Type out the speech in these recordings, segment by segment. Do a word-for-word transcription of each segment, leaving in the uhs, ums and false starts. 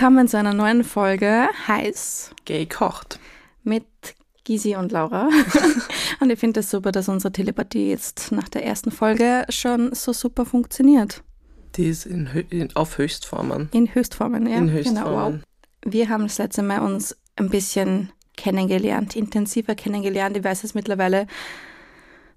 willkommen zu einer neuen Folge heiß gaykocht mit Gisi und Laura. Und ich finde das super, dass unsere Telepathie jetzt nach der ersten Folge schon so super funktioniert. Die ist in, in, auf Höchstformen. In Höchstformen, ja. In Höchstformen. Genau, wow. Wir haben das letzte Mal uns ein bisschen kennengelernt, intensiver kennengelernt. Ich weiß jetzt mittlerweile,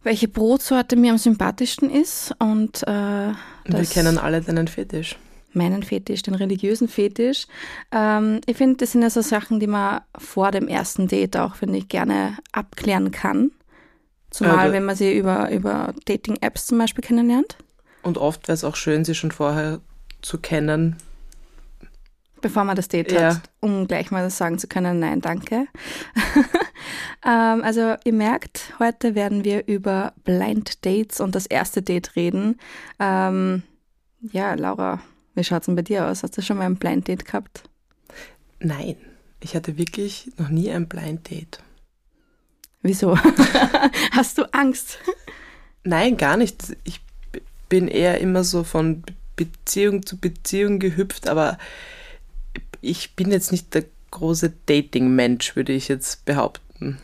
welche Brotsorte mir am sympathischsten ist. Und äh, das wir kennen alle deinen Fetisch. Meinen Fetisch, den religiösen Fetisch. Ähm, ich finde, das sind ja so Sachen, die man vor dem ersten Date auch, finde ich, gerne abklären kann. Zumal, also, wenn man sie über, über Dating-Apps zum Beispiel kennenlernt. Und oft wäre es auch schön, sie schon vorher zu kennen. Bevor man das Date ja. hat, um gleich mal sagen zu können, nein, danke. ähm, also ihr merkt, heute werden wir über Blind Dates und das erste Date reden. Ähm, ja, Laura, wie schaut es denn bei dir aus? Hast du schon mal ein Blind Date gehabt? Nein, ich hatte wirklich noch nie ein Blind Date. Wieso? Hast du Angst? Nein, gar nicht. Ich bin eher immer so von Beziehung zu Beziehung gehüpft, aber ich bin jetzt nicht der große Dating-Mensch, würde ich jetzt behaupten.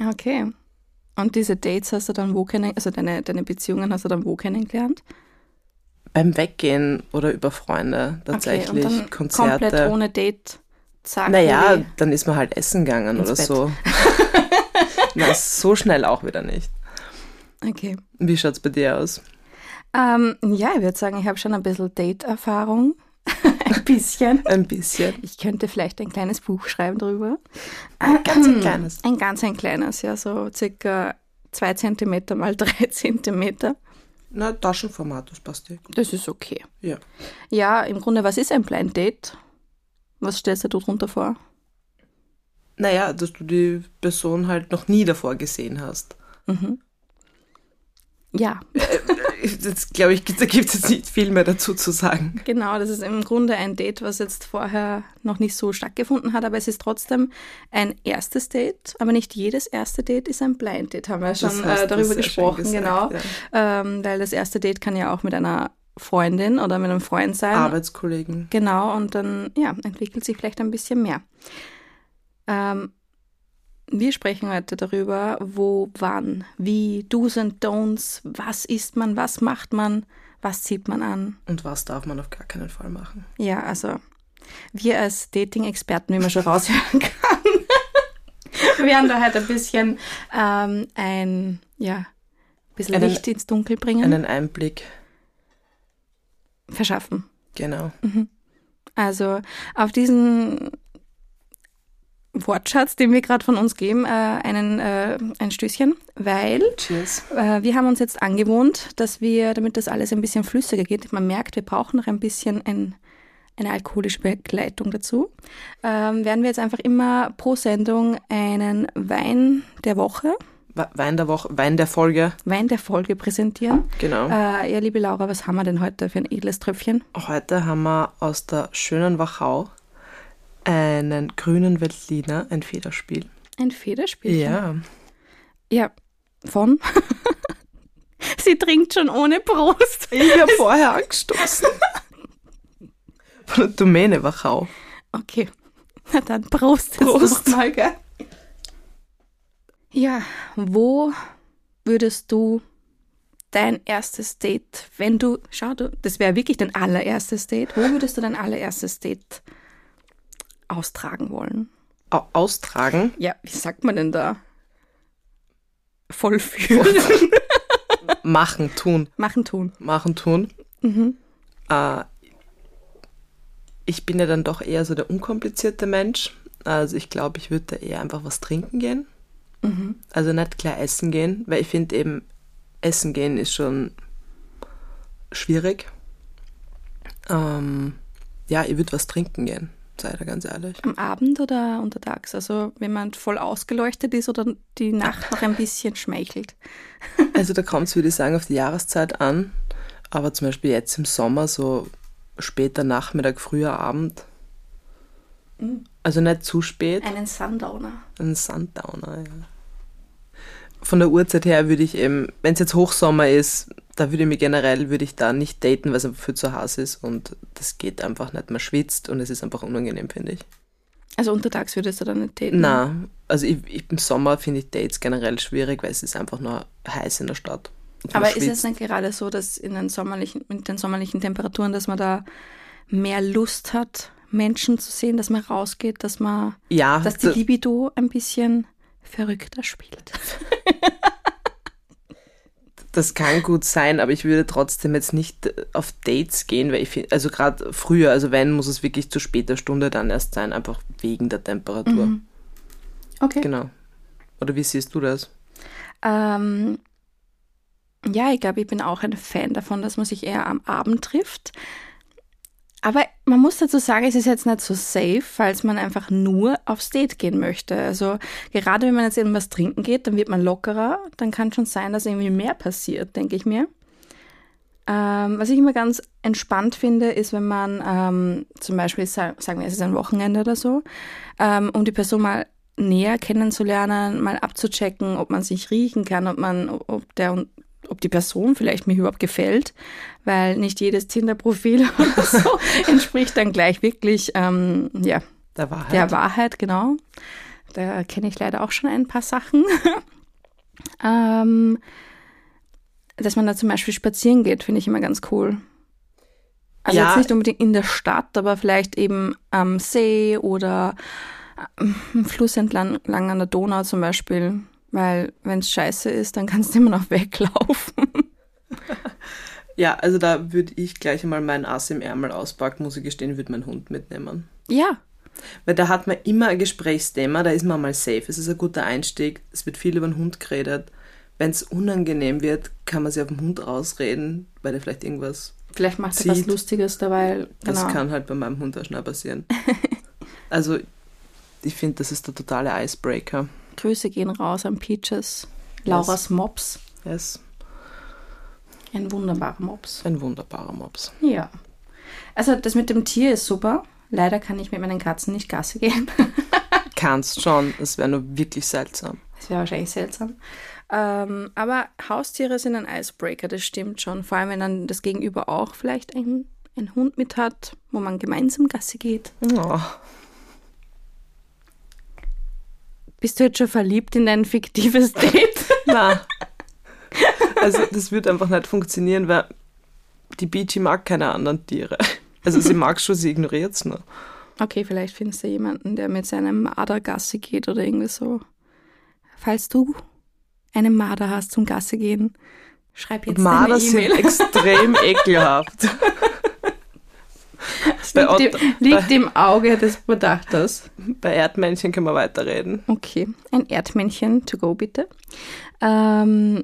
Okay. Und diese Dates hast du dann wo kennengelernt? Also deine, deine Beziehungen hast du dann wo kennengelernt? Beim Weggehen oder über Freunde tatsächlich, okay, Konzerte. Komplett ohne Date, zack. Naja, nee. Dann ist man halt essen gegangen ins oder Bett. So. Na, so schnell auch wieder nicht. Okay. Wie schaut's bei dir aus? Ähm, ja, ich würde sagen, ich habe schon ein bisschen Date-Erfahrung. Ein bisschen. Ein bisschen. Ich könnte vielleicht ein kleines Buch schreiben drüber. Ein ganz ein kleines. Ein ganz ein kleines, ja, so circa zwei Zentimeter mal drei Zentimeter. Na, Taschenformat, das passt dir gut. Das ist okay. Ja. Ja, im Grunde, was ist ein Blind Date? Was stellst du darunter vor? Naja, dass du die Person halt noch nie davor gesehen hast. Mhm. Ja. Jetzt glaube ich, da gibt es jetzt nicht viel mehr dazu zu sagen. Genau, das ist im Grunde ein Date, was jetzt vorher noch nicht so stattgefunden hat, aber es ist trotzdem ein erstes Date, aber nicht jedes erste Date ist ein Blind Date, haben wir ja schon äh, darüber gesprochen, gesagt, genau, ja. ähm, weil das erste Date kann ja auch mit einer Freundin oder mit einem Freund sein. Arbeitskollegen. Genau, und dann ja, entwickelt sich vielleicht ein bisschen mehr. Ähm, Wir sprechen heute darüber, wo, wann, wie, Do's and Don'ts, was isst man, was macht man, was zieht man an. Und was darf man auf gar keinen Fall machen. Ja, also wir als Dating-Experten, wie man schon raushören kann, wir haben da halt ein bisschen ähm, ein, ja, bisschen einen, Licht ins Dunkel bringen. Einen Einblick. Verschaffen. Genau. Mhm. Also auf diesen Wortschatz, den wir gerade von uns geben, äh, einen, äh, ein Stößchen, weil äh, wir haben uns jetzt angewohnt, dass wir, damit das alles ein bisschen flüssiger geht, man merkt, wir brauchen noch ein bisschen ein, eine alkoholische Begleitung dazu, ähm, werden wir jetzt einfach immer pro Sendung einen Wein der Woche, Wein der Woche, Wein der Folge, Wein der Folge präsentieren. Genau. Äh, ja, liebe Laura, was haben wir denn heute für ein edles Tröpfchen? Heute haben wir aus der schönen Wachau einen grünen Veltliner, ein Federspiel. Ein Federspiel? Ja. Ja, von? Sie trinkt schon ohne Prost. Ich habe vorher angestoßen. Von der Domäne Wachau. Okay, na dann Prost. Prost. Mal, gell? Ja, wo würdest du dein erstes Date, wenn du, schau, du, das wäre wirklich dein allererstes Date, wo würdest du dein allererstes Date austragen wollen. Austragen? Ja, wie sagt man denn da? Vollführen. Machen, tun. Machen, tun. Machen, tun. Mhm. Äh, ich bin ja dann doch eher so der unkomplizierte Mensch. Also ich glaube, ich würde da eher einfach was trinken gehen. Mhm. Also nicht klar essen gehen, weil ich finde eben, essen gehen ist schon schwierig. Ähm, ja, ich würde was trinken gehen. Sei da ganz ehrlich. Am Abend oder untertags? Also wenn man voll ausgeleuchtet ist oder die Nacht noch ein bisschen schmeichelt. Also da kommt es, würde ich sagen, auf die Jahreszeit an. Aber zum Beispiel jetzt im Sommer, so später Nachmittag, früher Abend. Mhm. Also nicht zu spät. Einen Sundowner. Einen Sundowner, ja. Von der Uhrzeit her würde ich eben, wenn es jetzt Hochsommer ist, da würde ich mir generell, würde ich da nicht daten, weil es einfach viel zu heiß ist und das geht einfach nicht. Man schwitzt und es ist einfach unangenehm, finde ich. Also untertags würdest du da nicht daten? Nein, also ich, ich, im Sommer finde ich Dates generell schwierig, weil es ist einfach nur heiß in der Stadt. Aber schwitzt. Ist es nicht gerade so, dass in den sommerlichen, mit den sommerlichen Temperaturen, dass man da mehr Lust hat, Menschen zu sehen, dass man rausgeht, dass man, ja, dass die da, Libido ein bisschen verrückter spielt? Das kann gut sein, aber ich würde trotzdem jetzt nicht auf Dates gehen, weil ich finde, also gerade früher, also wenn, muss es wirklich zu später Stunde dann erst sein, einfach wegen der Temperatur. Mhm. Okay. Genau. Oder wie siehst du das? Ähm, ja, ich glaube, ich bin auch ein Fan davon, dass man sich eher am Abend trifft. Aber man muss dazu sagen, es ist jetzt nicht so safe, falls man einfach nur aufs Date gehen möchte. Also gerade wenn man jetzt irgendwas trinken geht, dann wird man lockerer. Dann kann schon sein, dass irgendwie mehr passiert, denke ich mir. Ähm, was ich immer ganz entspannt finde, ist, wenn man ähm, zum Beispiel, sagen wir, es ist ein Wochenende oder so, ähm, um die Person mal näher kennenzulernen, mal abzuchecken, ob man sich riechen kann, ob man, ob der ob die Person vielleicht mir überhaupt gefällt, weil nicht jedes Tinder-Profil oder so entspricht dann gleich wirklich ähm, ja, der Wahrheit. Der Wahrheit, genau. Da kenne ich leider auch schon ein paar Sachen. ähm, dass man da zum Beispiel spazieren geht, finde ich immer ganz cool. Also ja. Jetzt nicht unbedingt in der Stadt, aber vielleicht eben am See oder am Fluss entlang lang an der Donau zum Beispiel. Weil wenn es scheiße ist, dann kannst du immer noch weglaufen. Ja, also da würde ich gleich einmal meinen Ass im Ärmel auspacken, muss ich gestehen, würde meinen Hund mitnehmen. Ja. Weil da hat man immer ein Gesprächsthema, da ist man mal safe. Es ist ein guter Einstieg, es wird viel über den Hund geredet. Wenn es unangenehm wird, kann man sich auf den Hund rausreden, weil der vielleicht irgendwas Vielleicht macht zieht. Er was Lustiges dabei. Genau. Das kann halt bei meinem Hund auch schnell passieren. Also ich finde, das ist der totale Icebreaker. Grüße gehen raus an Peaches, Lauras yes. Mops. Yes. Ein wunderbarer Mops. Ein wunderbarer Mops. Ja. Also das mit dem Tier ist super. Leider kann ich mit meinen Katzen nicht Gassi gehen. Kannst schon. Es wäre nur wirklich seltsam. Es wäre wahrscheinlich seltsam. Ähm, aber Haustiere sind ein Icebreaker, das stimmt schon. Vor allem, wenn dann das Gegenüber auch vielleicht einen, einen Hund mit hat, wo man gemeinsam Gassi geht. Oh. Bist du jetzt schon verliebt in dein fiktives Date? Nein. Also das wird einfach nicht funktionieren, weil die Peachy mag keine anderen Tiere. Also sie mag schon, sie ignoriert es nur. Okay, vielleicht findest du jemanden, der mit seinem Marder Gassi geht oder irgendwie so. Falls du einen Marder hast zum Gassi gehen, schreib jetzt Marder eine E-Mail. Marder sind extrem ekelhaft. Bei liegt, dem, liegt bei, im Auge des Betrachters. Bei Erdmännchen können wir weiterreden. Okay, ein Erdmännchen to go bitte. Ähm,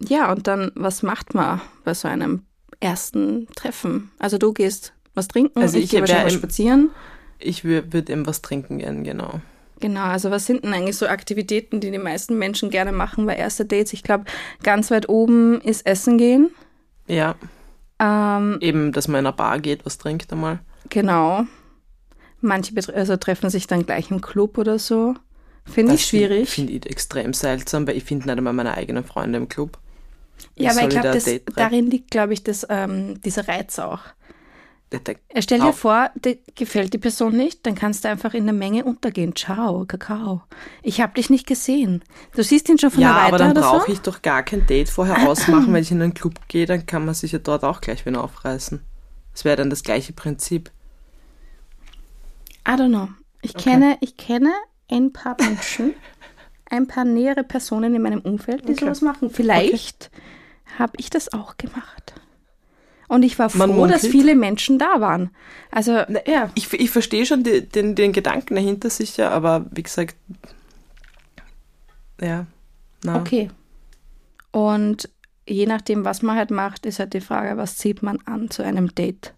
ja, und dann, was macht man bei so einem ersten Treffen? Also du gehst was trinken, also ich, ich gehe wahrscheinlich im, spazieren. Ich würde eben was trinken gehen, genau. Genau, also was sind denn eigentlich so Aktivitäten, die die meisten Menschen gerne machen bei ersten Dates? Ich glaube, ganz weit oben ist Essen gehen. Ja. Ähm, Eben, dass man in eine Bar geht, was trinkt einmal. Genau. Manche betre- also treffen sich dann gleich im Club oder so. Finde ich schwierig. Finde ich extrem seltsam, weil ich finde nicht einmal meine eigenen Freunde im Club. Ja, aber ich glaube, darin liegt, glaube ich, das, ähm, dieser Reiz auch. Stell dir vor, dir gefällt die Person nicht, dann kannst du einfach in der Menge untergehen. Ciao, Kakao. Ich habe dich nicht gesehen. Du siehst ihn schon von der Weite oder so? Ja, aber dann brauche ich doch gar kein Date vorher ausmachen. Wenn ich in einen Club gehe, dann kann man sich ja dort auch gleich wieder aufreißen. Das wäre dann das gleiche Prinzip. I don't know. Ich okay. kenne, ich kenne ein paar Menschen, ein paar nähere Personen in meinem Umfeld, die okay. sowas machen. Vielleicht okay. habe ich das auch gemacht. Und ich war froh, dass viele Menschen da waren. Also, Na, ja. Ich, ich verstehe schon die, den, den Gedanken dahinter sicher, aber wie gesagt, ja. Na. Okay. Und je nachdem, was man halt macht, ist halt die Frage, was zieht man an zu einem Date?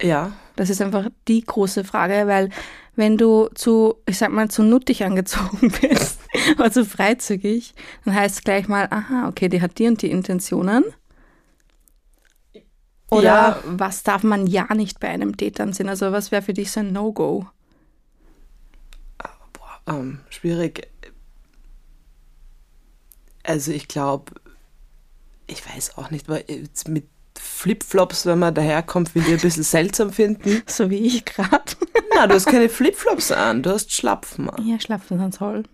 Ja. Das ist einfach die große Frage, weil wenn du zu, ich sag mal, zu nuttig angezogen bist oder zu freizügig, dann heißt es gleich mal, aha, okay, die hat die und die Intentionen. Oder ja. was darf man ja nicht bei einem Date ansehen? Also was wäre für dich so ein No-Go? Boah, ähm, schwierig. Also ich glaube, ich weiß auch nicht, weil jetzt mit Flipflops, wenn man daherkommt, will ich ein bisschen seltsam finden. So wie ich gerade. Nein, du hast keine Flipflops an, du hast Schlapfen an. Ja, Schlapfen sind toll.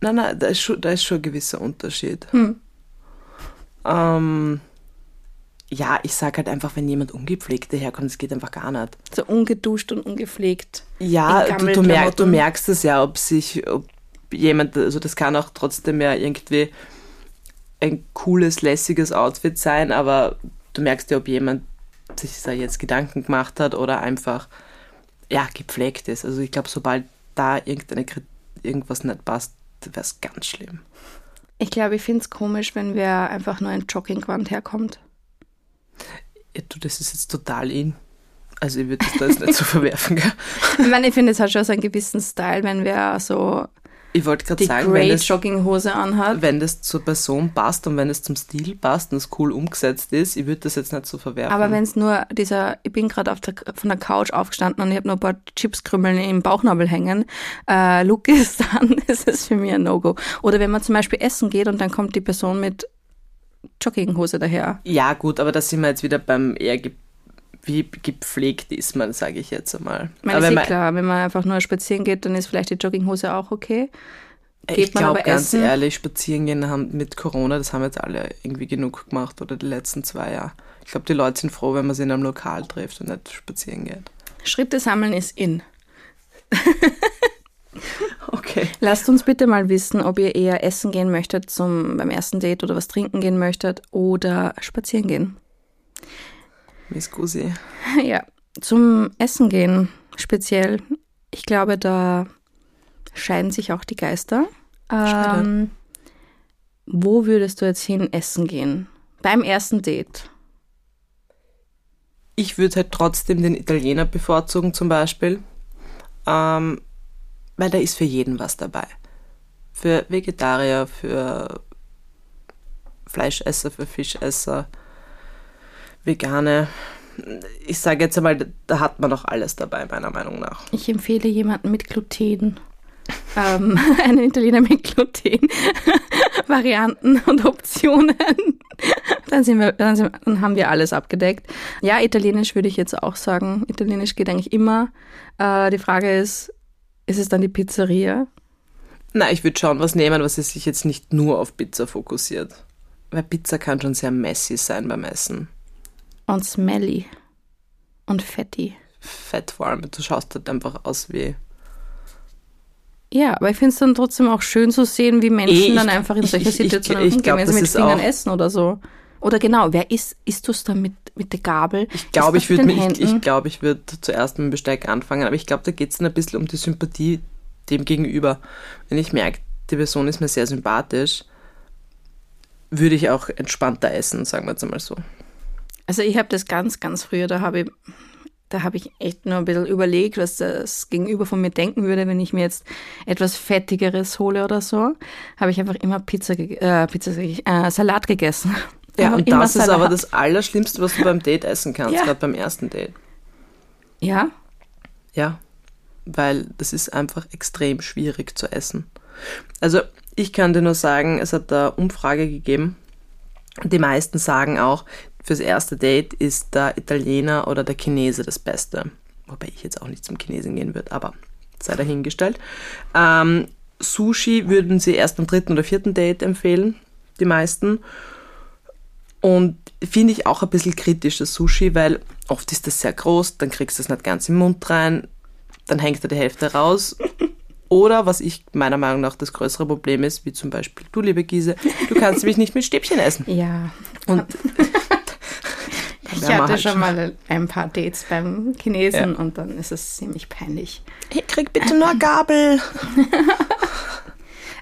Nein, nein, da ist schon, da ist schon ein gewisser Unterschied. Hm. Ähm, ja, ich sage halt einfach, wenn jemand ungepflegt daherkommt, das geht einfach gar nicht. So ungeduscht und ungepflegt. Ja, du, du, merk, du merkst es ja, ob sich ob jemand, also das kann auch trotzdem ja irgendwie ein cooles, lässiges Outfit sein, aber du merkst ja, ob jemand sich da jetzt Gedanken gemacht hat oder einfach, ja, gepflegt ist. Also ich glaube, sobald da irgendeine, irgendwas nicht passt, wäre es ganz schlimm. Ich glaube, ich finde es komisch, wenn wer einfach nur ein Jogginggewand herkommt. Ja, du, das ist jetzt total in. Also ich würde das da jetzt nicht so verwerfen, gell? Ich meine, ich finde, es hat schon so einen gewissen Style, wenn wer so ich wollte gerade sagen, wenn das, Jogginghose anhat. Wenn das zur Person passt und wenn es zum Stil passt und es cool umgesetzt ist, ich würde das jetzt nicht so verwerfen. Aber wenn es nur dieser, ich bin gerade von der Couch aufgestanden und ich habe noch ein paar Chipskrümmeln im Bauchnabel hängen, äh, Look ist, dann ist es für mich ein No-Go. Oder wenn man zum Beispiel essen geht und dann kommt die Person mit Jogginghose daher. Ja gut, aber da sind wir jetzt wieder beim eher ge- wie gepflegt ist man, sage ich jetzt einmal. Ich meine, aber ist man, klar, wenn man einfach nur spazieren geht, dann ist vielleicht die Jogginghose auch okay. Geht ich glaube, ganz essen? Ehrlich, spazieren gehen haben mit Corona, das haben jetzt alle irgendwie genug gemacht oder die letzten zwei Jahre. Ich glaube, die Leute sind froh, wenn man sie in einem Lokal trifft und nicht spazieren geht. Schritte sammeln ist in. Okay. Lasst uns bitte mal wissen, ob ihr eher essen gehen möchtet zum, beim ersten Date oder was trinken gehen möchtet oder spazieren gehen. Miss Gusi. Ja, zum Essen gehen speziell. Ich glaube, da scheiden sich auch die Geister. Ähm, wo würdest du jetzt hin essen gehen? Beim ersten Date? Ich würde halt trotzdem den Italiener bevorzugen zum Beispiel, ähm, weil da ist für jeden was dabei. Für Vegetarier, für Fleischesser, für Fischesser. Vegane, ich sage jetzt einmal, da hat man doch alles dabei, meiner Meinung nach. Ich empfehle jemanden mit Gluten, ähm, einen Italiener mit Gluten, Varianten und Optionen, dann, sind wir, dann, sind, dann haben wir alles abgedeckt. Ja, Italienisch würde ich jetzt auch sagen, Italienisch geht eigentlich immer. Äh, die Frage ist, ist es dann die Pizzeria? Na, ich würde schauen, was nehmen, was sich jetzt nicht nur auf Pizza fokussiert, weil Pizza kann schon sehr messy sein beim Essen. Und smelly. Und fetty. Fett vor allem. Du schaust halt einfach aus wie... Ja, aber ich finde es dann trotzdem auch schön zu sehen, wie Menschen ich, dann einfach in solchen Situationen ich, ich, ich glaub, das mit ist Fingern auch essen oder so. Oder genau, wer isst, isst du es dann mit, mit der Gabel? Ich glaube, ich würde ich, ich glaub, ich würd zuerst mit dem Besteck anfangen. Aber ich glaube, da geht es dann ein bisschen um die Sympathie dem Gegenüber. Wenn ich merke, die Person ist mir sehr sympathisch, würde ich auch entspannter essen, sagen wir jetzt einmal so. Also ich habe das ganz, ganz früher, da habe ich, da habe ich echt nur ein bisschen überlegt, was das Gegenüber von mir denken würde, wenn ich mir jetzt etwas Fettigeres hole oder so, habe ich einfach immer Pizza, ge- äh, Pizza äh, Salat gegessen. Ja, und das Salat ist aber das Allerschlimmste, was du beim Date essen kannst, ja. Gerade beim ersten Date. Ja? Ja, weil das ist einfach extrem schwierig zu essen. Also ich kann dir nur sagen, es hat da Umfrage gegeben, die meisten sagen auch, fürs erste Date ist der Italiener oder der Chinese das Beste. Wobei ich jetzt auch nicht zum Chinesen gehen würde, aber sei dahingestellt. Ähm, Sushi würden sie erst am dritten oder vierten Date empfehlen, die meisten. Und finde ich auch ein bisschen kritisch, das Sushi, weil oft ist das sehr groß, dann kriegst du es nicht ganz im Mund rein, dann hängt da die Hälfte raus. Oder, was ich meiner Meinung nach das größere Problem ist, wie zum Beispiel du, liebe Gise, du kannst mich nicht mit Stäbchen essen. Ja. Und ich hatte halt schon mal ein paar Dates beim Chinesen, ja. Und dann ist es ziemlich peinlich. Ich krieg bitte nur Gabel.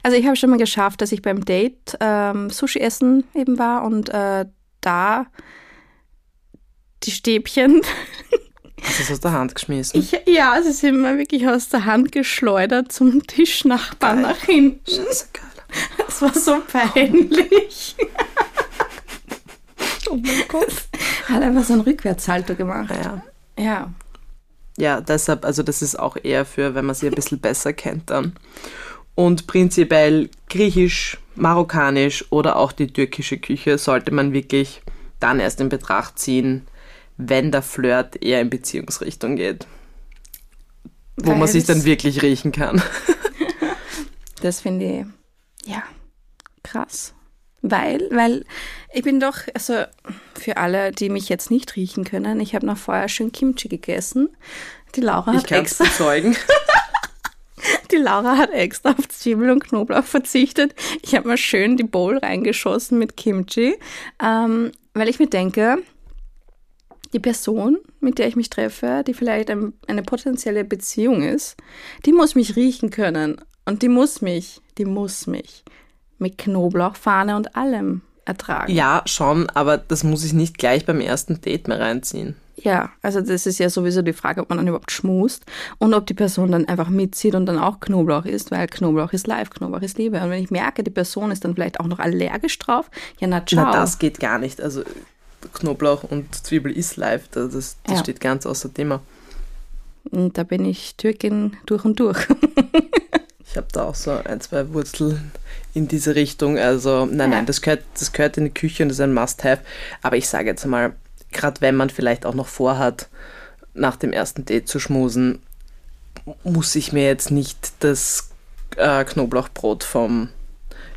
Also ich habe schon mal geschafft, dass ich beim Date ähm, Sushi essen eben war und äh, da die Stäbchen... Hast du es aus der Hand geschmissen? Ich, ja, sie sind mir wirklich aus der Hand geschleudert zum Tischnachbarn geil. Nach hinten. Scheiße, geil. Das war so peinlich. Oh mein Gott. Hat einfach so einen Rückwärtssalto gemacht. Ja. Ja. Ja, deshalb, also das ist auch eher für, wenn man sie ein bisschen besser kennt dann. Und prinzipiell griechisch, marokkanisch oder auch die türkische Küche sollte man wirklich dann erst in Betracht ziehen, wenn der Flirt eher in Beziehungsrichtung geht. Wo Weil man sich dann wirklich riechen kann. Das finde ich, ja, krass. Weil, weil ich bin doch, also für alle, die mich jetzt nicht riechen können, ich habe noch vorher schön Kimchi gegessen. Die Laura hat ich kann's bezeugen. Die Laura hat extra auf Zwiebel und Knoblauch verzichtet. Ich habe mal schön die Bowl reingeschossen mit Kimchi, ähm, weil ich mir denke, die Person, mit der ich mich treffe, die vielleicht ein, eine potenzielle Beziehung ist, die muss mich riechen können und die muss mich, die muss mich mit Knoblauch, Fahne und allem ertragen. Ja, schon, aber das muss ich nicht gleich beim ersten Date mehr reinziehen. Ja, also das ist ja sowieso die Frage, ob man dann überhaupt schmust und ob die Person dann einfach mitzieht und dann auch Knoblauch isst, weil Knoblauch ist live, Knoblauch ist Liebe. Und wenn ich merke, die Person ist dann vielleicht auch noch allergisch drauf, ja na ciao. Na, das geht gar nicht. Also Knoblauch und Zwiebel ist live, das, das ja. steht ganz außer Thema. Und da bin ich Türkin durch und durch. Ich habe da auch so ein, zwei Wurzeln in diese Richtung. Also nein, ja. nein, das gehört, das gehört in die Küche und das ist ein Must-Have. Aber ich sage jetzt mal, gerade wenn man vielleicht auch noch vorhat, nach dem ersten Date zu schmusen, muss ich mir jetzt nicht das äh, Knoblauchbrot vom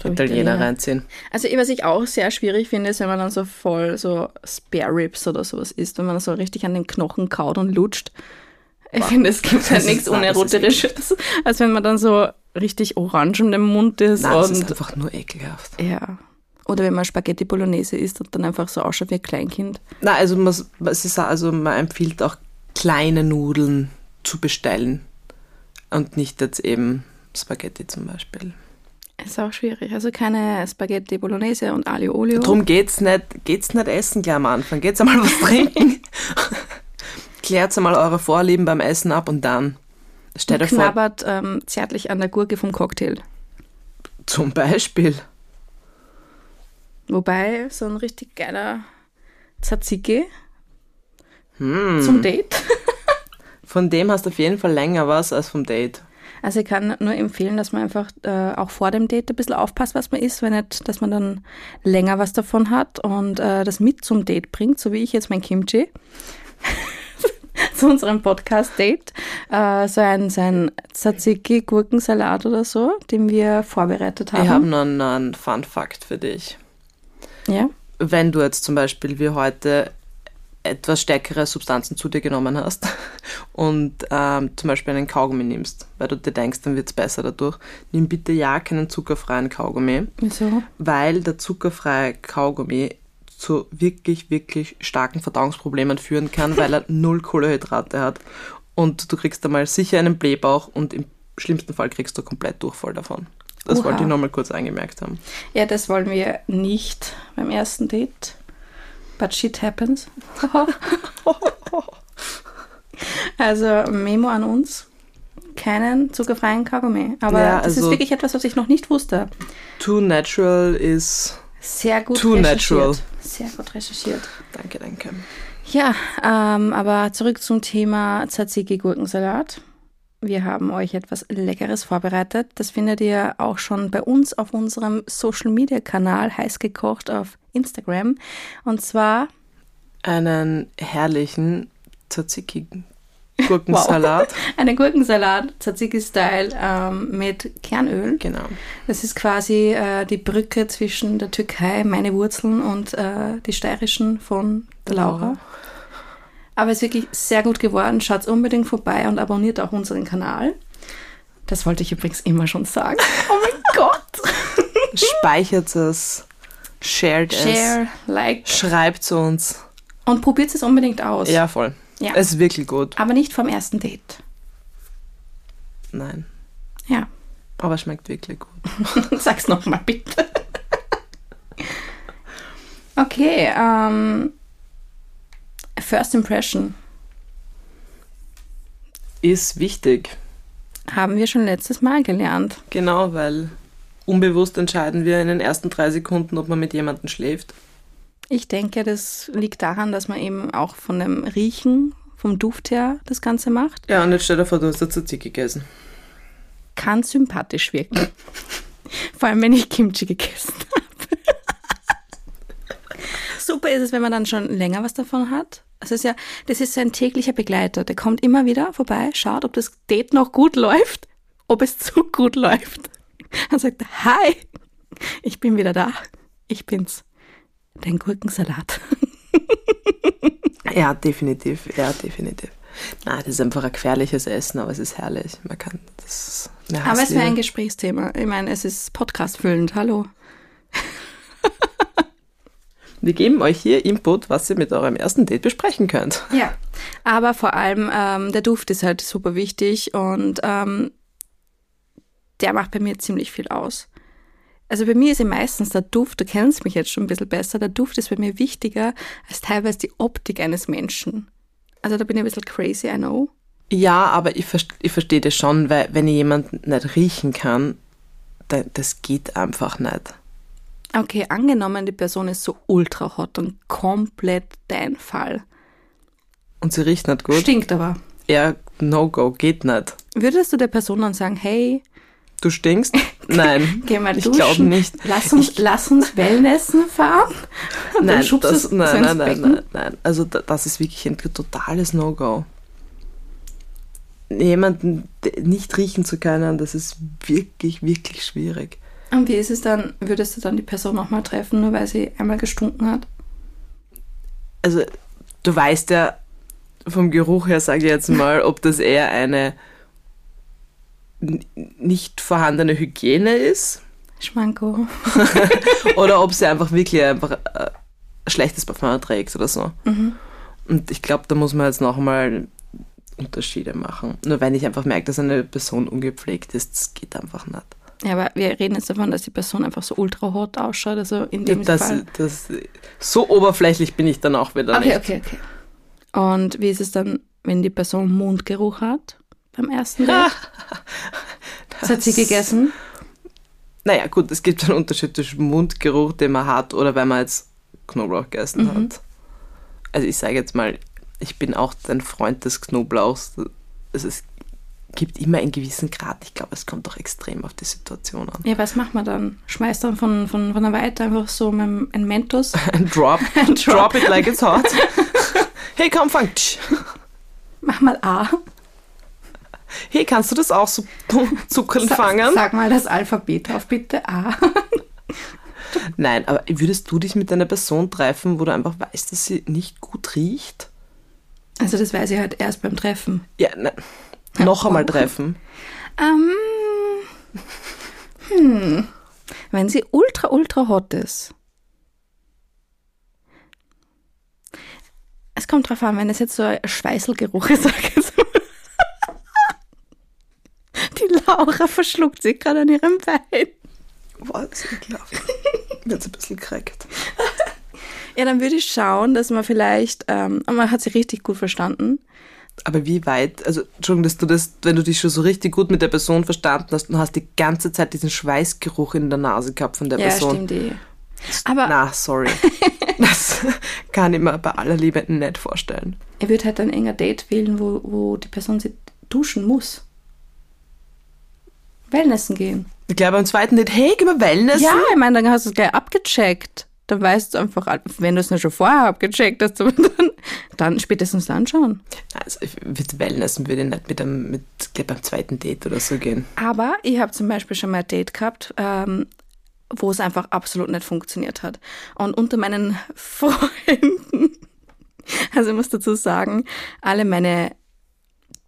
so Italiener ja. reinziehen. Also was ich auch sehr schwierig finde, ist, wenn man dann so voll so Spare Ribs oder sowas isst, wenn man dann so richtig an den Knochen kaut und lutscht. Ich wow. finde, es gibt halt nichts Unerotisches, als wenn man dann so richtig orange in dem Mund ist. Nein, und das ist einfach nur ekelhaft. Ja. Oder wenn man Spaghetti Bolognese isst und dann einfach so ausschaut wie ein Kleinkind. Nein, also man, es ist also man empfiehlt auch, kleine Nudeln zu bestellen und nicht jetzt eben Spaghetti zum Beispiel. Ist auch schwierig. Also keine Spaghetti Bolognese und Aglio Olio. Darum geht's nicht, geht's nicht essen gleich am Anfang. Geht's einmal was trinken. Klärt einmal eure Vorlieben beim Essen ab und dann stellt euch vor. Knabbert ähm, zärtlich an der Gurke vom Cocktail. Zum Beispiel. Wobei, so ein richtig geiler Tzatziki hm. zum Date. Von dem hast du auf jeden Fall länger was als vom Date. Also ich kann nur empfehlen, dass man einfach äh, auch vor dem Date ein bisschen aufpasst, was man isst, weil nicht, dass man dann länger was davon hat und äh, das mit zum Date bringt, so wie ich jetzt mein Kimchi. Zu unserem Podcast-Date, äh, so ein, so ein Tzatziki-Gurkensalat oder so, den wir vorbereitet haben. Wir haben noch einen, einen Fun-Fact für dich. Ja? Wenn du jetzt zum Beispiel wie heute etwas stärkere Substanzen zu dir genommen hast und ähm, zum Beispiel einen Kaugummi nimmst, weil du dir denkst, dann wird es besser dadurch, nimm bitte ja keinen zuckerfreien Kaugummi. Wieso? Weil der zuckerfreie Kaugummi zu wirklich, wirklich starken Verdauungsproblemen führen kann, weil er null Kohlenhydrate hat. Und du kriegst einmal sicher einen Blähbauch und im schlimmsten Fall kriegst du komplett Durchfall davon. Das Oha. wollte ich nochmal kurz eingemerkt haben. Ja, das wollen wir nicht beim ersten Date. But shit happens. Also Memo an uns. Keinen zuckerfreien Kaugummi. Aber ja, das also ist wirklich etwas, was ich noch nicht wusste. Too natural is... Sehr gut Too recherchiert. Natural. Sehr gut recherchiert. Danke, danke. Ja, ähm, aber zurück zum Thema Tzatziki-Gurkensalat. Wir haben euch etwas Leckeres vorbereitet. Das findet ihr auch schon bei uns auf unserem Social-Media-Kanal heißgekocht auf Instagram. Und zwar einen herrlichen Tzatziki-Gurkensalat. Wow. Einen Gurkensalat, Tzatziki-Style ähm, mit Kernöl. Genau. Das ist quasi äh, die Brücke zwischen der Türkei, meine Wurzeln und äh, die steirischen von der Laura. Oh. Aber es ist wirklich sehr gut geworden. Schaut unbedingt vorbei und abonniert auch unseren Kanal. Das wollte ich übrigens immer schon sagen. Oh mein Gott! Speichert es, shared Share, es, Share, like. Schreibt zu uns. Und probiert es unbedingt aus. Ja, voll. Ja. Es ist wirklich gut. Aber nicht vom ersten Date. Nein. Ja. Aber schmeckt wirklich gut. Sag's nochmal bitte. Okay, ähm... First Impression ist wichtig. Haben wir schon letztes Mal gelernt. Genau, weil unbewusst entscheiden wir in den ersten drei Sekunden, ob man mit jemandem schläft. Ich denke, das liegt daran, dass man eben auch von dem Riechen, vom Duft her das Ganze macht. Ja, und jetzt stell dir vor, du hast Tzatziki gegessen. kann sympathisch wirken. Vor allem, wenn ich Kimchi gegessen habe. Super ist es, wenn man dann schon länger was davon hat. Also ist ja, das ist so ein täglicher Begleiter. Der kommt immer wieder vorbei, schaut, ob das Date noch gut läuft, ob es zu gut läuft. Dann sagt er, hi, ich bin wieder da. Ich bin's. Dein Gurkensalat. Ja, definitiv. Ja, definitiv. Na, das ist einfach ein gefährliches Essen, aber es ist herrlich. Man kann das. Aber es wäre ein Gesprächsthema. Ich meine, es ist podcastfüllend. Hallo. Wir geben euch hier Input, was ihr mit eurem ersten Date besprechen könnt. Ja, aber vor allem ähm, der Duft ist halt super wichtig und ähm, der macht bei mir ziemlich viel aus. Also bei mir ist ja meistens der Duft, du kennst mich jetzt schon ein bisschen besser, der Duft ist bei mir wichtiger als teilweise die Optik eines Menschen. Also da bin ich ein bisschen crazy, I know. Ja, aber ich, ver- ich verstehe das schon, weil wenn ich jemanden nicht riechen kann, da, das geht einfach nicht. Okay, angenommen, die Person ist so ultra hot und komplett dein Fall. Und sie riecht nicht gut. Stinkt aber. Ja, no-go, geht nicht. Würdest du der Person dann sagen, hey... Du stinkst? Nein. Geh mal duschen. Ich glaube nicht. Lass uns, ich, lass uns Wellnessen fahren. Nein, das, nein, nein, nein, nein, nein. Also das ist wirklich ein totales No-Go. Jemanden nicht riechen zu können, das ist wirklich, wirklich schwierig. Und wie ist es dann, würdest du dann die Person nochmal treffen, nur weil sie einmal gestunken hat? Also du weißt ja, vom Geruch her, sage ich jetzt mal, ob das eher eine... nicht vorhandene Hygiene ist. Schmanko. Oder ob sie einfach wirklich einfach ein schlechtes Parfum trägt oder so. Mhm. Und ich glaube, da muss man jetzt noch einmal Unterschiede machen. Nur wenn ich einfach merke, dass eine Person ungepflegt ist, das geht einfach nicht. Ja, aber wir reden jetzt davon, dass die Person einfach so ultra hot ausschaut. Also in dem das, Fall. Das, so oberflächlich bin ich dann auch wieder okay, nicht. Okay, okay, okay. Und wie ist es dann, wenn die Person Mundgeruch hat? Beim ersten Date? Was hat sie gegessen? Naja, gut, es gibt einen Unterschied zwischen Mundgeruch, den man hat, oder wenn man jetzt Knoblauch gegessen mhm. hat. Also ich sage jetzt mal, ich bin auch ein Freund des Knoblauchs. Also es gibt immer einen gewissen Grad. Ich glaube, es kommt doch extrem auf die Situation an. Ja, was macht man dann? Schmeißt dann von, von, von der Weite einfach so ein Mentos? Ein Drop. Drop. Drop it like it's hot. Hey, komm, fang. Mach mal A. Hey, kannst du das auch so zuckeln Sa- fangen? Sag mal das Alphabet auf, bitte. A. Nein, aber würdest du dich mit einer Person treffen, wo du einfach weißt, dass sie nicht gut riecht? Also das weiß ich halt erst beim Treffen. Ja, ne, noch ja, einmal okay. Treffen. Ähm, hm, wenn sie ultra, ultra hot ist. Es kommt drauf an, wenn es jetzt so ein Schweißelgeruch ist, sag ich so. Laura verschluckt sich gerade an ihrem Bein. Boah, das ist unglaublich. Jetzt ein bisschen kreckt. Ja, dann würde ich schauen, dass man vielleicht, ähm, man hat sie richtig gut verstanden. Aber wie weit, also Entschuldigung, dass du das, wenn du dich schon so richtig gut mit der Person verstanden hast und hast die ganze Zeit diesen Schweißgeruch in der Nase gehabt von der ja, Person. Ja, stimmt eh. Aber na, sorry. Das kann ich mir bei aller Liebe nicht vorstellen. Er würde halt ein enger Date wählen, wo, wo die Person sich duschen muss. Wellnessen gehen. Ich glaube, am zweiten Date, hey, geh mal Wellnessen. Ja, ich meine, dann hast du es gleich abgecheckt. Dann weißt du einfach, wenn du es nicht schon vorher abgecheckt hast, dann, dann spätestens dann schon. Also mit Wellnessen würde ich nicht mit einem, mit, gleich beim zweiten Date oder so gehen. Aber ich habe zum Beispiel schon mal ein Date gehabt, ähm, wo es einfach absolut nicht funktioniert hat. Und unter meinen Freunden, also ich muss dazu sagen, alle meine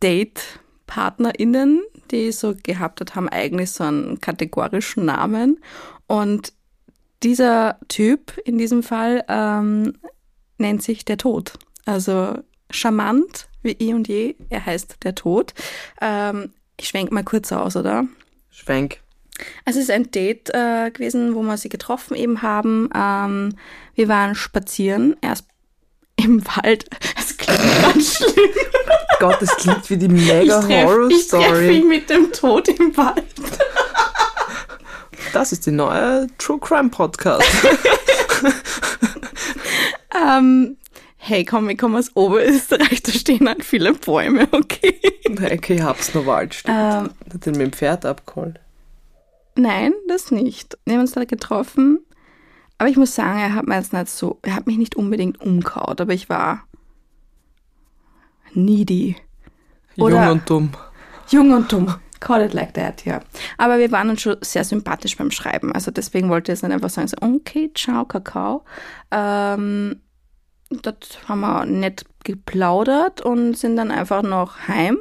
Date-PartnerInnen, die ich so gehabt hat, haben eigentlich so einen kategorischen Namen. Und dieser Typ in diesem Fall ähm, nennt sich der Tod. Also charmant wie eh und je, er heißt der Tod. Ähm, ich schwenk mal kurz aus, oder? Schwenk. Also es ist ein Date äh, gewesen, wo wir sie getroffen eben haben. Ähm, wir waren spazieren, erst im Wald. Es klingt ganz schlimm. Gott, das klingt wie die Mega-Horror-Story. Ich treffe ihn mit dem Tod im Wald. Das ist die neue True-Crime-Podcast. ähm, hey komm, ich komme aus Oberösterreich, da stehen halt viele Bäume, okay? Nein, okay, ich hab's nur Waldstück. Ähm, Hat den mit dem Pferd abgeholt? Nein, das nicht. Wir haben uns da getroffen, aber ich muss sagen, er hat, mir jetzt nicht so, er hat mich nicht unbedingt umgehauen, aber ich war needy. Oder jung und dumm. Jung und dumm. Call it like that, ja. Aber wir waren uns schon sehr sympathisch beim Schreiben. Also deswegen wollte ich jetzt nicht einfach sagen, so, okay, ciao, Kakao. Ähm, dort haben wir nett geplaudert und sind dann einfach noch heim.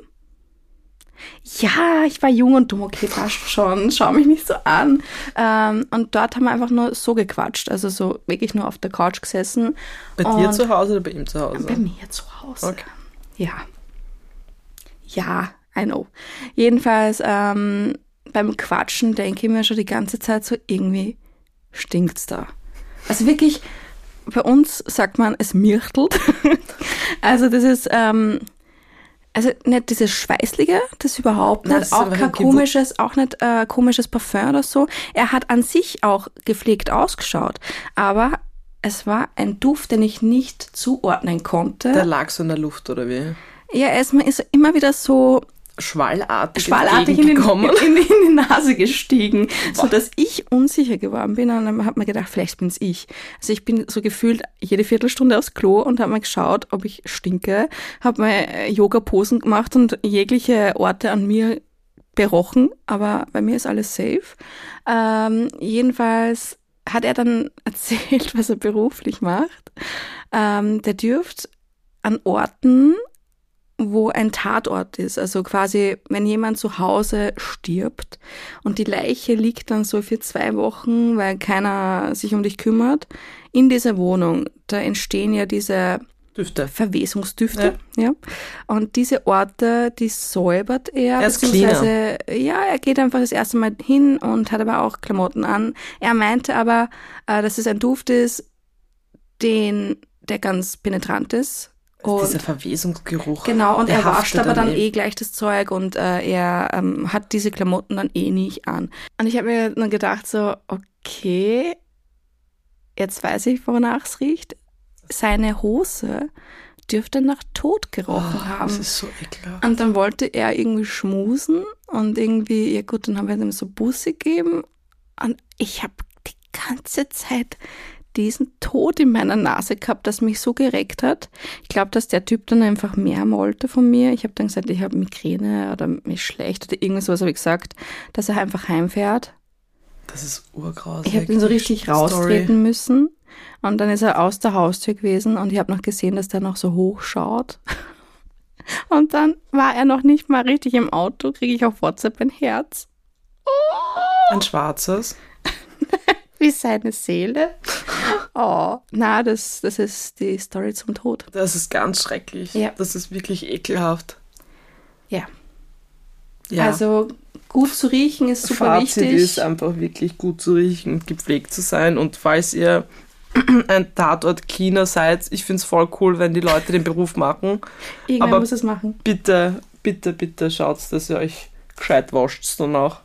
Ja, ich war jung und dumm, okay, passt schon, schau mich nicht so an. Ähm, und dort haben wir einfach nur so gequatscht, also so wirklich nur auf der Couch gesessen. Bei und dir zu Hause oder bei ihm zu Hause? Bei mir zu Hause. Okay. Ja. Ja, I know. Jedenfalls ähm, beim Quatschen denke ich mir schon die ganze Zeit so, irgendwie stinkt's da. Also wirklich, bei uns sagt man, es mirchtelt. Also das ist, ähm, also nicht dieses Schweißlige, das überhaupt nicht, das auch kein komisches, auch nicht äh, komisches Parfum oder so. Er hat an sich auch gepflegt ausgeschaut, aber es war ein Duft, den ich nicht zuordnen konnte. Der lag so in der Luft, oder wie? Ja, er ist, ist immer wieder so schwallartig, schwallartig in, den, in, in die Nase gestiegen, wow. Sodass ich unsicher geworden bin. Und dann hat man gedacht, vielleicht bin's ich. Also ich bin so gefühlt jede Viertelstunde aufs Klo und habe mal geschaut, ob ich stinke, habe mal Yoga-Posen gemacht und jegliche Orte an mir berochen. Aber bei mir ist alles safe. Ähm, jedenfalls hat er dann erzählt, was er beruflich macht. Ähm, der dürft an Orten, wo ein Tatort ist. Also quasi, wenn jemand zu Hause stirbt und die Leiche liegt dann so für zwei Wochen, weil keiner sich um dich kümmert, in dieser Wohnung, da entstehen ja diese Düfte. Verwesungsdüfte. Ja. Ja. Und diese Orte, die säubert er. Er ist beziehungsweise, ja, er geht einfach das erste Mal hin und hat aber auch Klamotten an. Er meinte aber, dass es ein Duft ist, den, der ganz penetrant ist. Und dieser Verwesungsgeruch. Genau, und er wascht aber dann eh gleich das Zeug und äh, er ähm, hat diese Klamotten dann eh nicht an. Und ich habe mir dann gedacht so, okay, jetzt weiß ich, wonach es riecht. Seine Hose dürfte nach Tod gerochen oh, haben. Das ist so ekelhaft. Und dann wollte er irgendwie schmusen und irgendwie, ja gut, dann haben wir ihm so Busse gegeben. Und ich habe die ganze Zeit diesen Tod in meiner Nase gehabt, das mich so gereckt hat. Ich glaube, dass der Typ dann einfach mehr wollte von mir. Ich habe dann gesagt, ich habe Migräne oder mir schlecht oder irgendwas habe ich gesagt, dass er einfach heimfährt. Das ist urgrausig. Ich habe ihn so richtig Story. Raustreten müssen und dann ist er aus der Haustür gewesen und ich habe noch gesehen, dass der noch so hoch schaut. Und dann war er noch nicht mal richtig im Auto, kriege ich auf WhatsApp ein Herz. Oh! Ein schwarzes? Wie seine Seele. Oh, na, das, das ist die Story zum Tod. Das ist ganz schrecklich. Ja. Das ist wirklich ekelhaft. Ja. ja. Also gut zu riechen ist super Fazit wichtig. Fazit ist einfach wirklich gut zu riechen und gepflegt zu sein. Und falls ihr ein Tatort-Cleaner seid, ich finde es voll cool, wenn die Leute den Beruf machen. Irgendwann aber muss es machen. Bitte, bitte, bitte schaut, dass ihr euch gescheit wascht danach.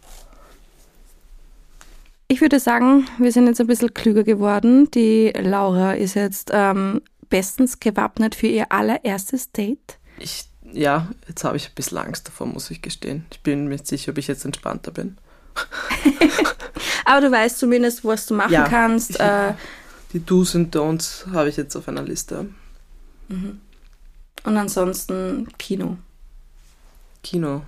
Ich würde sagen, wir sind jetzt ein bisschen klüger geworden. Die Laura ist jetzt ähm, bestens gewappnet für ihr allererstes Date. Ich, ja, jetzt habe ich ein bisschen Angst davor, muss ich gestehen. Ich bin mir nicht sicher, ob ich jetzt entspannter bin. Aber du weißt zumindest, was du machen ja, kannst. Ich, äh, die Do's und Don'ts habe ich jetzt auf einer Liste. Mhm. Und ansonsten Kino. Kino.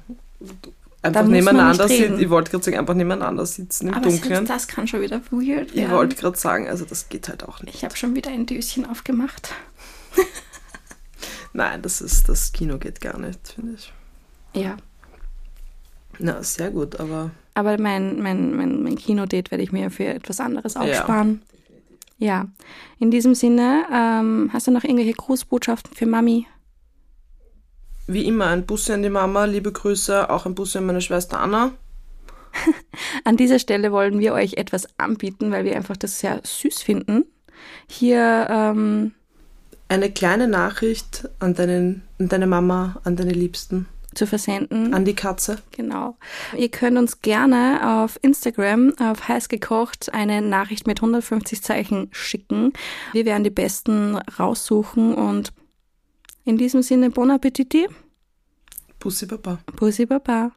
Einfach nebeneinander sitzen. Ich wollte gerade sagen, einfach nebeneinander sitzen im aber Dunkeln. Aber das kann schon wieder weird werden. Ich wollte gerade sagen, also das geht halt auch nicht. Ich habe schon wieder ein Döschen aufgemacht. Nein, das ist das Kino geht gar nicht, finde ich. Ja. Na, sehr gut, aber... Aber mein, mein, mein, mein Kino-Date werde ich mir für etwas anderes aufsparen. Ja. ja. In diesem Sinne, ähm, hast du noch irgendwelche Grußbotschaften für Mami? Wie immer, ein Bussi an die Mama, liebe Grüße, auch ein Bussi an meine Schwester Anna. An dieser Stelle wollen wir euch etwas anbieten, weil wir einfach das sehr süß finden. Hier ähm, eine kleine Nachricht an, deinen, an deine Mama, an deine Liebsten. zu versenden. An die Katze. Genau. Ihr könnt uns gerne auf Instagram, auf heiß gekocht, eine Nachricht mit hundertfünfzig Zeichen schicken. Wir werden die besten raussuchen und in diesem Sinne, bon appétit. Pussy Baba. Pussy Baba.